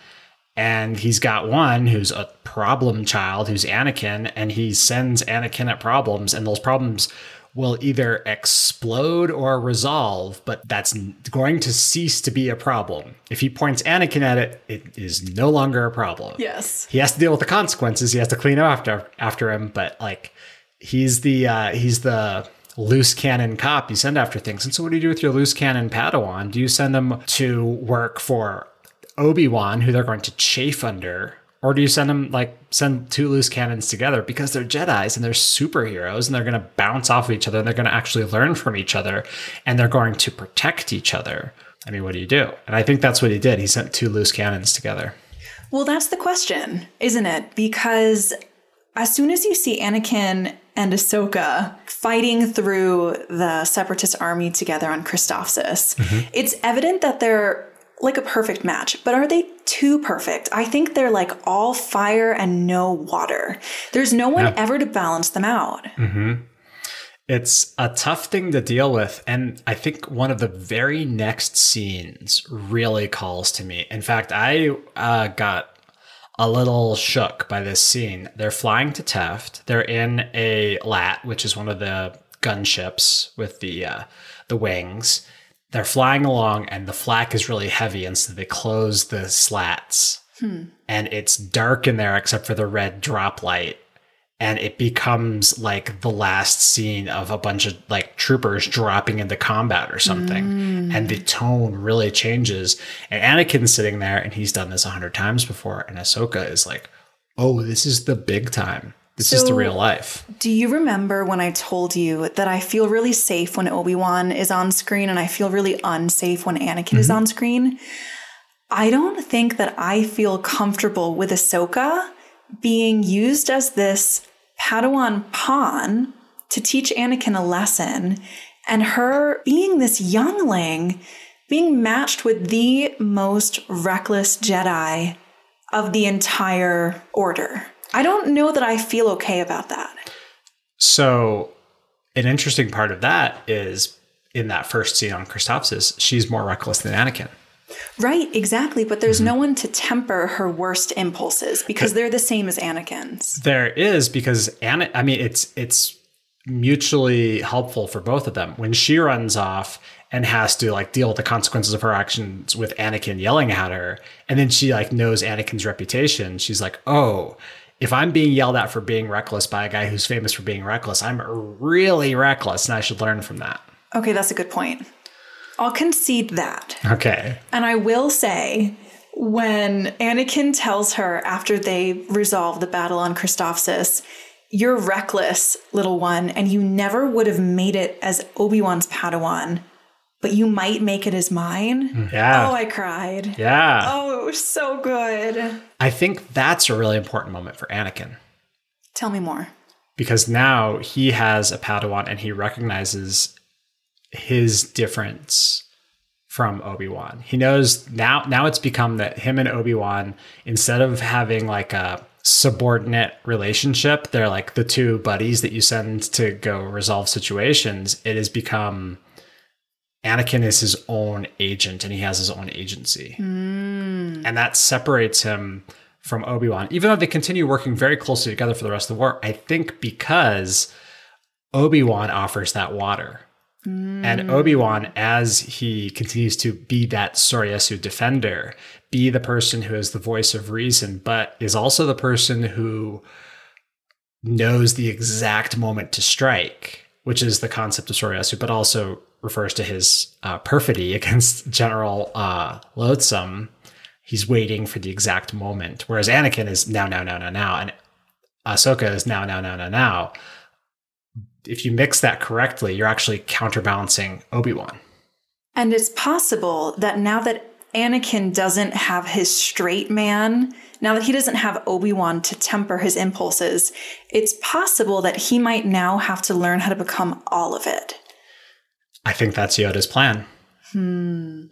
And he's got one who's a problem child, who's Anakin, and he sends Anakin at problems, and those problems will either explode or resolve, but that's going to cease to be a problem. If he points Anakin at it, it is no longer a problem. Yes. He has to deal with the consequences. He has to clean up after, after him, but like he's the uh, he's the loose cannon cop you send after things. And so what do you do with your loose cannon Padawan? Do you send them to work for Obi-Wan, who they're going to chafe under? Or do you send them, like, send two loose cannons together because they're Jedis and they're superheroes and they're going to bounce off of each other and they're going to actually learn from each other and they're going to protect each other? I mean, what do you do? And I think that's what he did. He sent two loose cannons together. Well, that's the question, isn't it? Because as soon as you see Anakin and Ahsoka fighting through the Separatist army together on Christophsis, mm-hmm. it's evident that they're like a perfect match, but are they too perfect? I think they're like all fire and no water. There's no one yeah. ever to balance them out. Mm-hmm. It's a tough thing to deal with. And I think one of the very next scenes really calls to me. In fact, I uh, got a little shook by this scene. They're flying to Teft. They're in a L A T, which is one of the gunships with the uh, the wings. They're flying along and the flak is really heavy, and so they close the slats. Hmm. And it's dark in there except for the red drop light. And it becomes like the last scene of a bunch of like troopers dropping into combat or something. Mm. And the tone really changes. And Anakin's sitting there, and he's done this a hundred times before. And Ahsoka is like, oh, this is the big time. This so, is the real life. Do you remember when I told you that I feel really safe when Obi-Wan is on screen and I feel really unsafe when Anakin mm-hmm. is on screen? I don't think that I feel comfortable with Ahsoka being used as this Padawan pawn to teach Anakin a lesson, and her being this youngling being matched with the most reckless Jedi of the entire order. I don't know that I feel okay about that. So an interesting part of that is in that first scene on Christophsis, she's more reckless than Anakin. Right, exactly. But there's mm-hmm. no one to temper her worst impulses because but they're the same as Anakin's. There is, because Ana- I mean, it's it's mutually helpful for both of them. When she runs off and has to like deal with the consequences of her actions with Anakin yelling at her, and then she like knows Anakin's reputation, she's like, oh, if I'm being yelled at for being reckless by a guy who's famous for being reckless, I'm really reckless and I should learn from that. Okay, that's a good point. I'll concede that. Okay. And I will say, when Anakin tells her after they resolve the battle on Christophsis, you're reckless, little one, and you never would have made it as Obi-Wan's Padawan, but you might make it as mine. Yeah. Oh, I cried. Yeah. Oh, it was so good. I think that's a really important moment for Anakin. Tell me more. Because now he has a Padawan and he recognizes his difference from Obi-Wan. He knows now, now it's become that him and Obi-Wan, instead of having like a subordinate relationship, they're like the two buddies that you send to go resolve situations. It has become Anakin is his own agent and he has his own agency. Mm. And that separates him from Obi-Wan, even though they continue working very closely together for the rest of the war. I think because Obi-Wan offers that water. Mm. And Obi-Wan, as he continues to be that Soresu defender, be the person who is the voice of reason, but is also the person who knows the exact moment to strike, which is the concept of Soresu, but also refers to his uh, perfidy against General uh, Loathsome. He's waiting for the exact moment, whereas Anakin is now, now, now, now, now, and Ahsoka is now, now, now, now, now. If you mix that correctly, you're actually counterbalancing Obi-Wan. And it's possible that now that Anakin doesn't have his straight man, now that he doesn't have Obi-Wan to temper his impulses, it's possible that he might now have to learn how to become all of it. I think that's Yoda's plan. Hmm.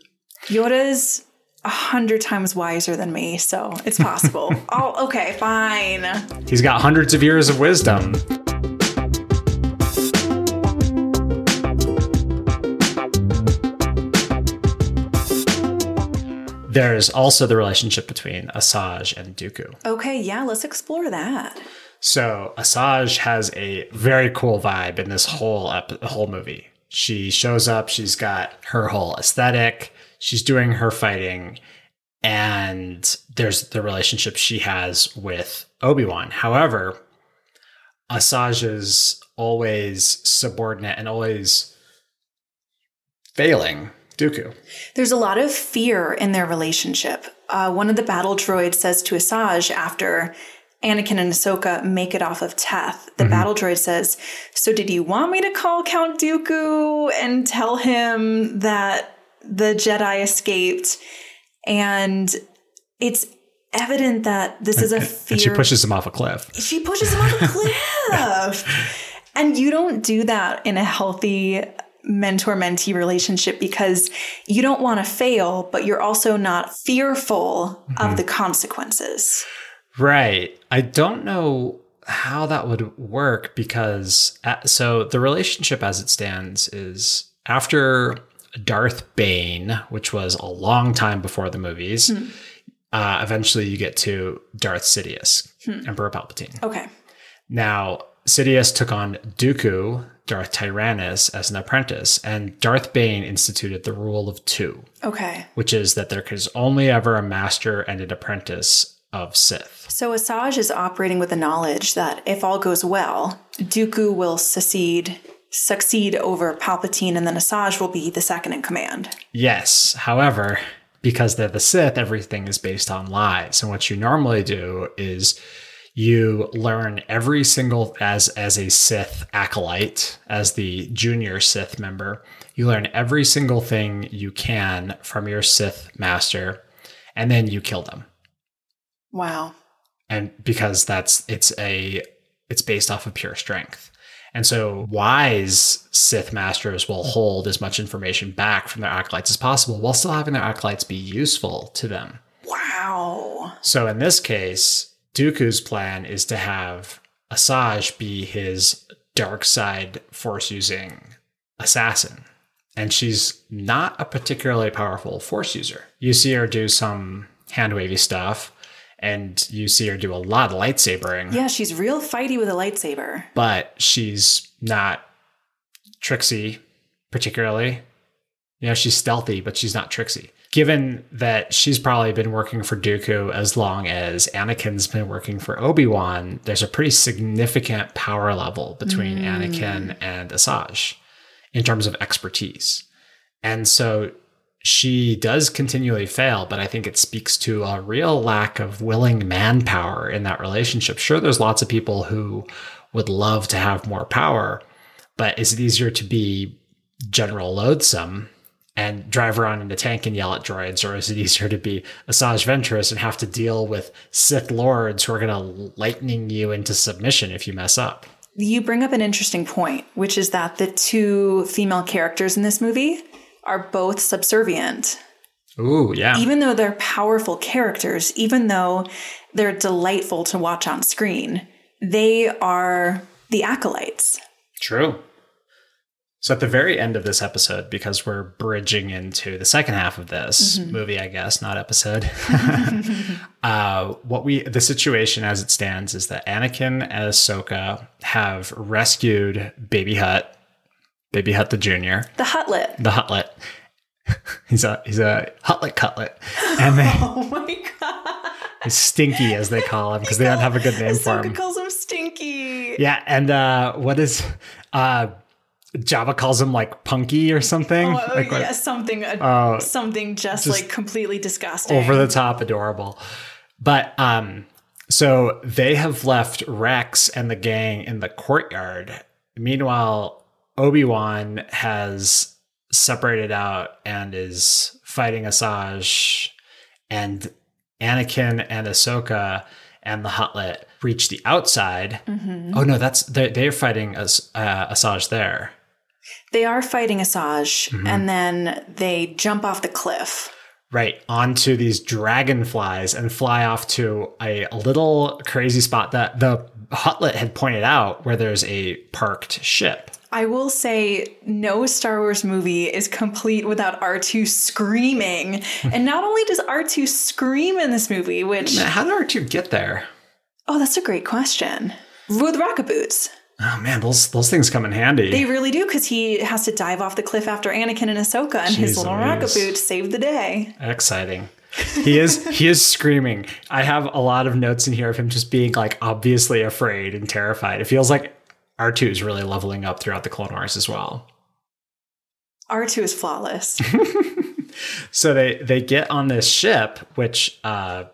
Yoda's a hundred times wiser than me, so it's possible. Oh, okay, fine. He's got hundreds of years of wisdom. There's also the relationship between Asajj and Dooku. Okay, yeah, let's explore that. So Asajj has a very cool vibe in this whole ep- whole movie. She shows up, she's got her whole aesthetic, she's doing her fighting, and there's the relationship she has with Obi-Wan. However, Asajj is always subordinate and always failing Dooku. There's a lot of fear in their relationship. Uh, one of the battle droids says to Asajj after Anakin and Ahsoka make it off of Teth, the mm-hmm. battle droid says, so did you want me to call Count Dooku and tell him that the Jedi escaped? And it's evident that this is a fear. And she pushes him off a cliff. She pushes him off a cliff. And you don't do that in a healthy mentor-mentee relationship, because you don't want to fail, but you're also not fearful mm-hmm. of the consequences. Right. I don't know how that would work, because at, so the relationship as it stands is after Darth Bane, which was a long time before the movies, mm-hmm. uh, eventually you get to Darth Sidious, mm-hmm. Emperor Palpatine. Okay. Now, Sidious took on Dooku, Darth Tyrannus, as an apprentice, and Darth Bane instituted the rule of two. Okay. Which is that there is only ever a master and an apprentice of Sith. So Asajj is operating with the knowledge that if all goes well, Dooku will succeed, succeed over Palpatine, and then Asajj will be the second in command. Yes. However, because they're the Sith, everything is based on lies. And what you normally do is you learn every single, as as a Sith acolyte, as the junior Sith member, you learn every single thing you can from your Sith master, and then you kill them. Wow. And because that's, it's a, it's based off of pure strength. And so wise Sith masters will hold as much information back from their acolytes as possible while still having their acolytes be useful to them. Wow. So in this case, Dooku's plan is to have Asajj be his dark side force-using assassin. And she's not a particularly powerful force user. You see her do some hand-wavy stuff, and you see her do a lot of lightsabering. Yeah, she's real fighty with a lightsaber. But she's not tricksy, particularly. You know, she's stealthy, but she's not tricksy. Given that she's probably been working for Dooku as long as Anakin's been working for Obi-Wan, there's a pretty significant power level between mm. Anakin and Asajj in terms of expertise. And so she does continually fail, but I think it speaks to a real lack of willing manpower in that relationship. Sure, there's lots of people who would love to have more power, but is it easier to be General Loathsome and drive around in a tank and yell at droids, or is it easier to be Asajj Ventress and have to deal with Sith Lords who are going to lightning you into submission if you mess up? You bring up an interesting point, which is that the two female characters in this movie are both subservient. Ooh, yeah. Even though they're powerful characters, even though they're delightful to watch on screen, they are the acolytes. True. So at the very end of this episode, because we're bridging into the second half of this mm-hmm. movie, I guess, not episode, uh, what we the situation as it stands is that Anakin and Ahsoka have rescued Baby Hutt, Baby Hutt the Junior, the Huttlet, the Huttlet. he's a he's a Huttlet cutlet, and they oh my god, he's Stinky as they call him because they don't have a good name Ahsoka for him. Ahsoka calls him Stinky. Yeah, and uh, what is uh. Jabba calls him like Punky or something. Oh, oh like, yeah, like, something, uh, something just, just like completely disgusting, over the top, adorable. But um, so they have left Rex and the gang in the courtyard. Meanwhile, Obi-Wan has separated out and is fighting Asajj, and Anakin and Ahsoka and the Huttlet reach the outside. Mm-hmm. Oh no, that's they they're fighting as uh, Asajj there. They are fighting Asajj, mm-hmm. and then they jump off the cliff. Right, onto these dragonflies and fly off to a little crazy spot that the Huttlet had pointed out where there's a parked ship. I will say no Star Wars movie is complete without R two screaming. And not only does R two scream in this movie, which... How did R two get there? Oh, that's a great question. With rocket boots. Oh, man, those those things come in handy. They really do, because he has to dive off the cliff after Anakin and Ahsoka, and Jeez his little rocket boot saved the day. Exciting. He is he is screaming. I have a lot of notes in here of him just being, like, obviously afraid and terrified. It feels like R two is really leveling up throughout the Clone Wars as well. R two is flawless. So they, they get on this ship, which... Uh,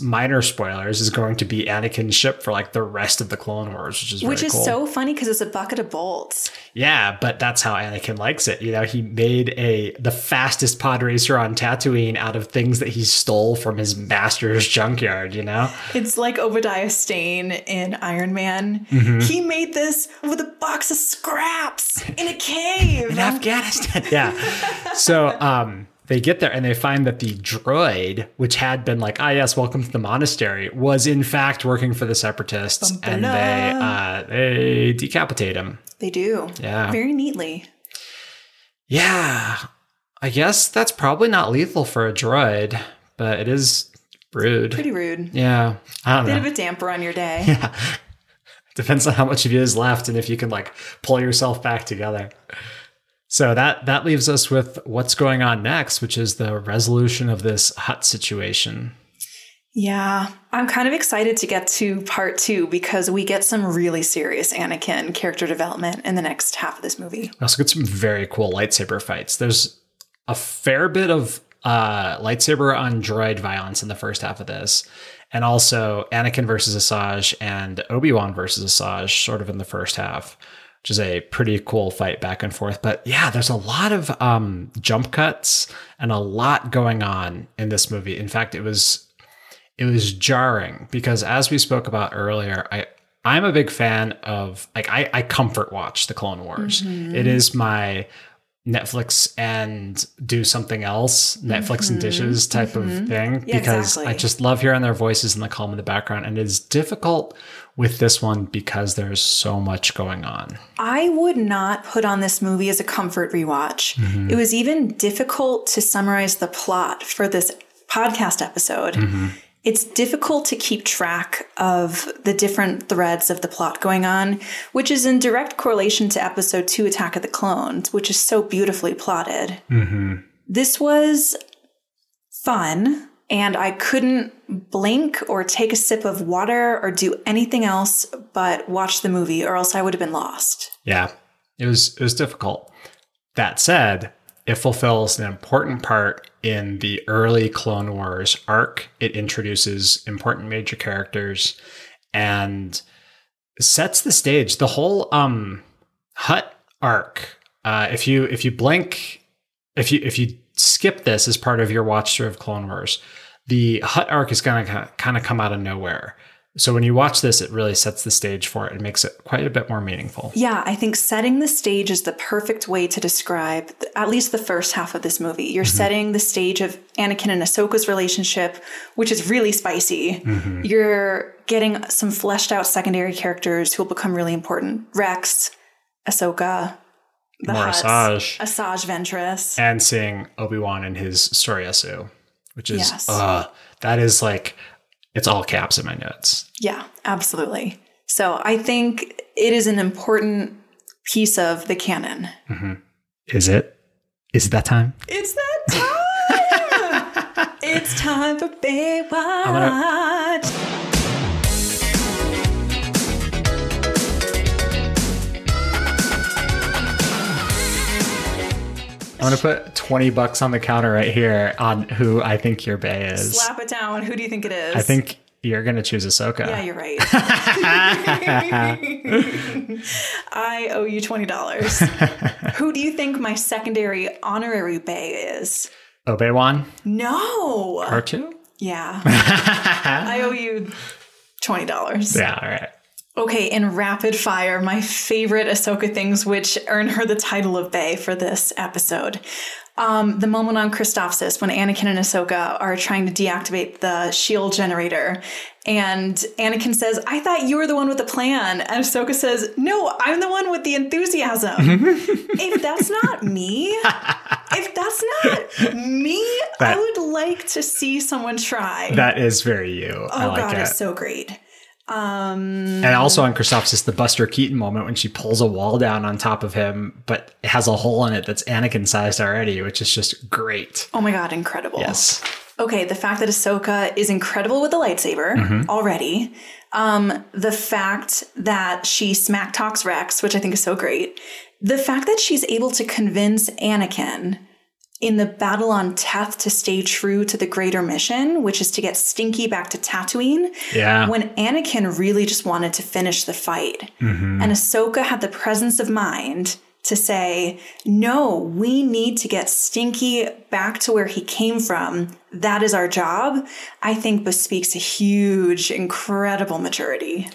minor spoilers is going to be Anakin's ship for like the rest of the Clone Wars, which is which is cool. So funny because it's a bucket of bolts. Yeah, but that's how Anakin likes it. You know, he made a the fastest pod racer on Tatooine out of things that he stole from his master's junkyard. You know, it's like Obadiah Stane in Iron Man. Mm-hmm. He made this with a box of scraps in a cave in Afghanistan. Yeah, so um. They get there and they find that the droid, which had been like, ah, yes, welcome to the monastery, was in fact working for the Separatists. Bum, and they uh, they decapitate him. They do. Yeah. Very neatly. Yeah. I guess that's probably not lethal for a droid, but it is rude. Pretty rude. Yeah. I don't know. Bit of a damper on your day. Yeah. Depends on how much of you is left and if you can like pull yourself back together. So that, that leaves us with what's going on next, which is the resolution of this Hutt situation. Yeah, I'm kind of excited to get to part two because we get some really serious Anakin character development in the next half of this movie. We also get some very cool lightsaber fights. There's a fair bit of uh, lightsaber on droid violence in the first half of this. And also Anakin versus Asajj and Obi-Wan versus Asajj sort of in the first half, which is a pretty cool fight back and forth. But yeah, there's a lot of um, jump cuts and a lot going on in this movie. In fact, it was it was jarring because as we spoke about earlier, I, I'm a big fan of, like, I, I comfort watch The Clone Wars. Mm-hmm. It is my Netflix and do something else, Netflix mm-hmm. and dishes type mm-hmm. of thing, yeah, because exactly. I just love hearing their voices in the calm in the background. And it's difficult with this one because there's so much going on. I would not put on this movie as a comfort rewatch. Mm-hmm. It was even difficult to summarize the plot for this podcast episode. Mm-hmm. It's difficult to keep track of the different threads of the plot going on, which is in direct correlation to episode two, Attack of the Clones, which is so beautifully plotted. Mm-hmm. This was fun, and I couldn't blink or take a sip of water or do anything else but watch the movie, or else I would have been lost. Yeah, it was, it was difficult. That said, it fulfills an important part in the early Clone Wars arc. It introduces important major characters and sets the stage. The whole um, Hutt arc. Uh, if you if you blink, if you if you skip this as part of your watch through of Clone Wars, the Hutt arc is going to kind of come out of nowhere. So when you watch this, it really sets the stage for it and makes it quite a bit more meaningful. Yeah, I think setting the stage is the perfect way to describe at least the first half of this movie. You're mm-hmm. setting the stage of Anakin and Ahsoka's relationship, which is really spicy. Mm-hmm. You're getting some fleshed out secondary characters who will become really important. Rex, Ahsoka, the Hutts, Asajj. Asajj Ventress. And seeing Obi-Wan and his Soresu, which is, yes. uh, that is like... It's all caps in my notes. Yeah, absolutely. So I think it is an important piece of the canon. Mm-hmm. Is it? Is it that time? It's that time! It's time for Baywatch. Gonna... I'm going to put twenty bucks on the counter right here on who I think your bae is. Slap it down. Who do you think it is? I think you're going to choose Ahsoka. Yeah, you're right. I owe you twenty dollars. Who do you think my secondary honorary bae is? Obi-Wan? No. R two? Yeah. I owe you twenty dollars. Yeah, all right. Okay, in rapid fire, my favorite Ahsoka things, which earn her the title of bae for this episode. Um, the moment on Christophsis when Anakin and Ahsoka are trying to deactivate the shield generator. And Anakin says, I thought you were the one with the plan. And Ahsoka says, no, I'm the one with the enthusiasm. If that's not me, if that's not me, that, I would like to see someone try. That is very you. Oh, I like God, it. It's so great. Um, and also on Christophsis, the Buster Keaton moment when she pulls a wall down on top of him, but it has a hole in it that's Anakin-sized already, which is just great. Oh my God, incredible. Yes. Okay, the fact that Ahsoka is incredible with a lightsaber mm-hmm. already. Um, the fact that she smack talks Rex, which I think is so great. The fact that she's able to convince Anakin in the battle on Teth to stay true to the greater mission, which is to get Stinky back to Tatooine. Yeah. When Anakin really just wanted to finish the fight. Mm-hmm. And Ahsoka had the presence of mind to say, no, we need to get Stinky back to where he came from. That is our job. I think bespeaks a huge, incredible maturity.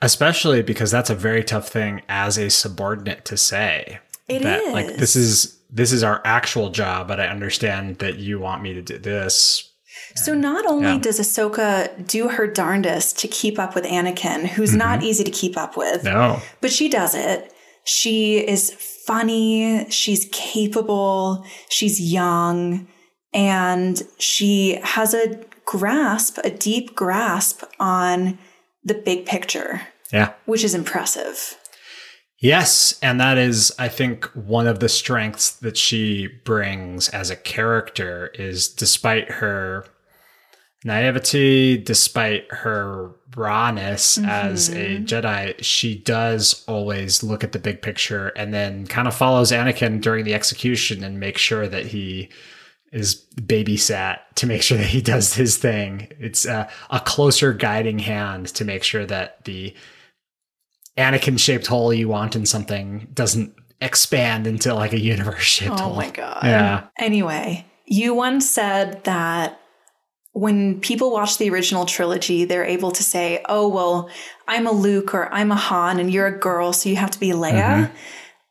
Especially because that's a very tough thing as a subordinate to say. It that, is. Like, this is... This is our actual job, but I understand that you want me to do this. So not only yeah. does Ahsoka do her darndest to keep up with Anakin, who's mm-hmm. not easy to keep up with, no, but she does it. She is funny. She's capable. She's young. And she has a grasp, a deep grasp on the big picture, yeah, which is impressive. Yes, and that is, I think, one of the strengths that she brings as a character is despite her naivety, despite her rawness mm-hmm. as a Jedi, she does always look at the big picture and then kind of follows Anakin during the execution and makes sure that he is babysat to make sure that he does his thing. It's a, a closer guiding hand to make sure that the Anakin-shaped hole you want in something doesn't expand into like a universe-shaped hole. Oh my God. Yeah. Anyway, you once said that when people watch the original trilogy, they're able to say, oh, well, I'm a Luke or I'm a Han and you're a girl, so you have to be Leia. Mm-hmm.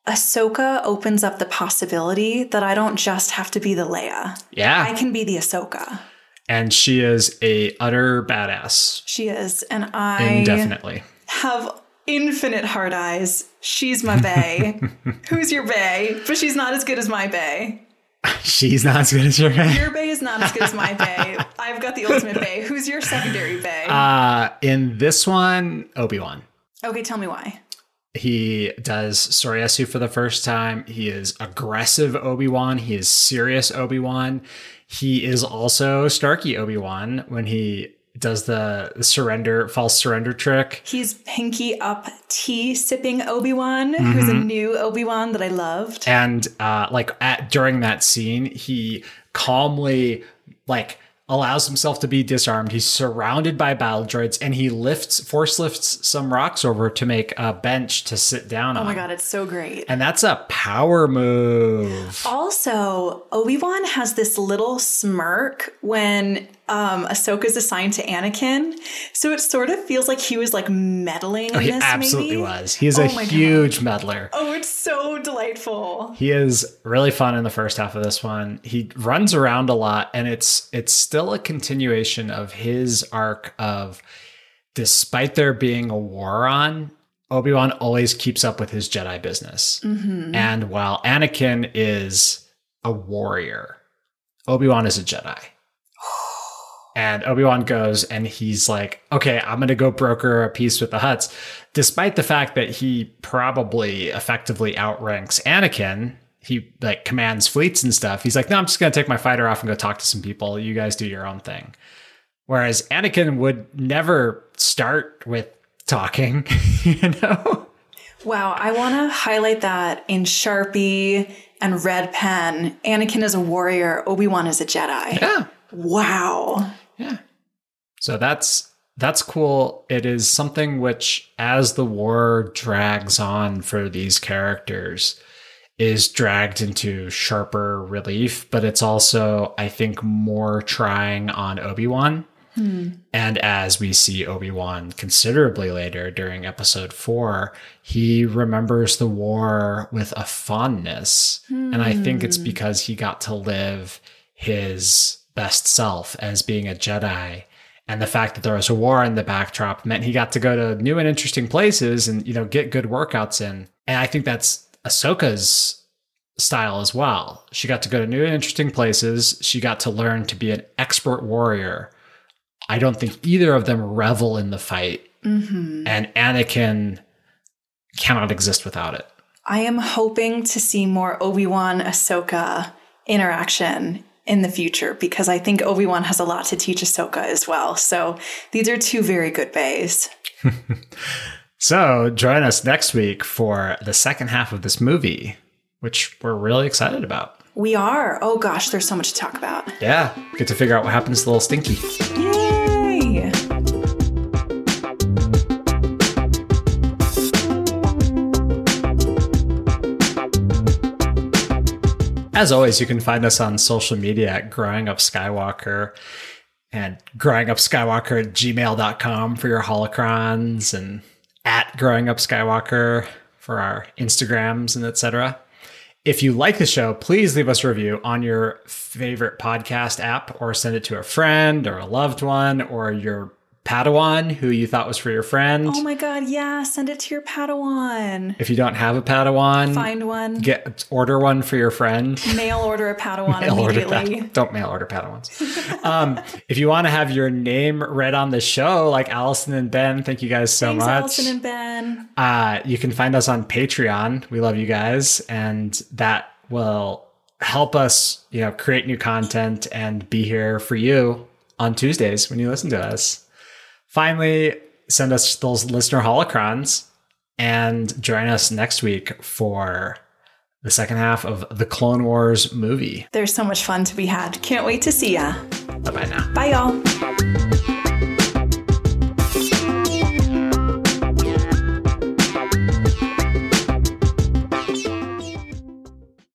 Ahsoka opens up the possibility that I don't just have to be the Leia. Yeah. I can be the Ahsoka. And she is a utter badass. She is. And I indefinitely have infinite hard eyes. She's my bae. Who's your bae? But she's not as good as my bae. She's not as good as your bae. Your bae is not as good as my bae. I've got the ultimate bae. Who's your secondary bae? Uh, in this one, Obi-Wan. Okay, tell me why. He does Soresu for the first time. He is aggressive Obi-Wan. He is serious Obi-Wan. He is also Starkey Obi-Wan when he does the surrender, false surrender trick. He's pinky up tea sipping Obi-Wan, mm-hmm. who's a new Obi-Wan that I loved. And uh, like at, during that scene, he calmly like allows himself to be disarmed. He's surrounded by battle droids and he lifts, force lifts some rocks over to make a bench to sit down oh on. Oh my God, it's so great. And that's a power move. Also, Obi-Wan has this little smirk when um, Ahsoka's assigned to Anakin. So it sort of feels like he was like meddling in oh, he this absolutely maybe. was. He's oh a huge God. meddler. Oh, it's so delightful. He is really fun in the first half of this one. He runs around a lot and it's, it's still a continuation of his arc of, despite there being a war on, Obi-Wan always keeps up with his Jedi business. Mm-hmm. And while Anakin is a warrior, Obi-Wan is a Jedi. And Obi-Wan goes and he's like, okay, I'm going to go broker a peace with the Hutts. Despite the fact that he probably effectively outranks Anakin, he like commands fleets and stuff. He's like, no, I'm just going to take my fighter off and go talk to some people. You guys do your own thing. Whereas Anakin would never start with talking, you know? Wow. I want to highlight that in Sharpie and red pen. Anakin is a warrior. Obi-Wan is a Jedi. Yeah. Wow. Yeah. So that's that's cool. It is something which, as the war drags on for these characters, is dragged into sharper relief, but it's also, I think, more trying on Obi-Wan. Hmm. And as we see Obi-Wan considerably later during episode four, he remembers the war with a fondness. Hmm. And I think it's because he got to live his best self as being a Jedi, and the fact that there was a war in the backdrop meant he got to go to new and interesting places and, you know, get good workouts in. And I think that's Ahsoka's style as well. She got to go to new and interesting places. She got to learn to be an expert warrior. I don't think either of them revel in the fight, mm-hmm. and Anakin cannot exist without it. I am hoping to see more Obi-Wan Ahsoka interaction in the future, because I think Obi-Wan has a lot to teach Ahsoka as well. So these are two very good bays. So join us next week for the second half of this movie, which we're really excited about. We are. Oh gosh, there's so much to talk about. Yeah. Get to figure out what happens to little Stinky. Yay! As always, you can find us on social media at Growing Up Skywalker and Growing Up Skywalker at gmail dot com for your holocrons, and at Growing Up Skywalker for our Instagrams and et cetera. If you like the show, please leave us a review on your favorite podcast app, or send it to a friend or a loved one or your Padawan who you thought was for your friend. Oh my God, yeah, send it to your Padawan. If you don't have a Padawan, find one. Get order one for your friend. Mail order a Padawan mail immediately. Order, don't mail order Padawans. um, if you want to have your name read on the show, like Allison and Ben, thank you guys so Thanks, much. Allison and Ben. Uh, you can find us on Patreon. We love you guys, and that will help us, you know, create new content and be here for you on Tuesdays when you listen to us. Finally, send us those listener holocrons and join us next week for the second half of the Clone Wars movie. There's so much fun to be had. Can't wait to see ya. Bye-bye now. Bye, y'all.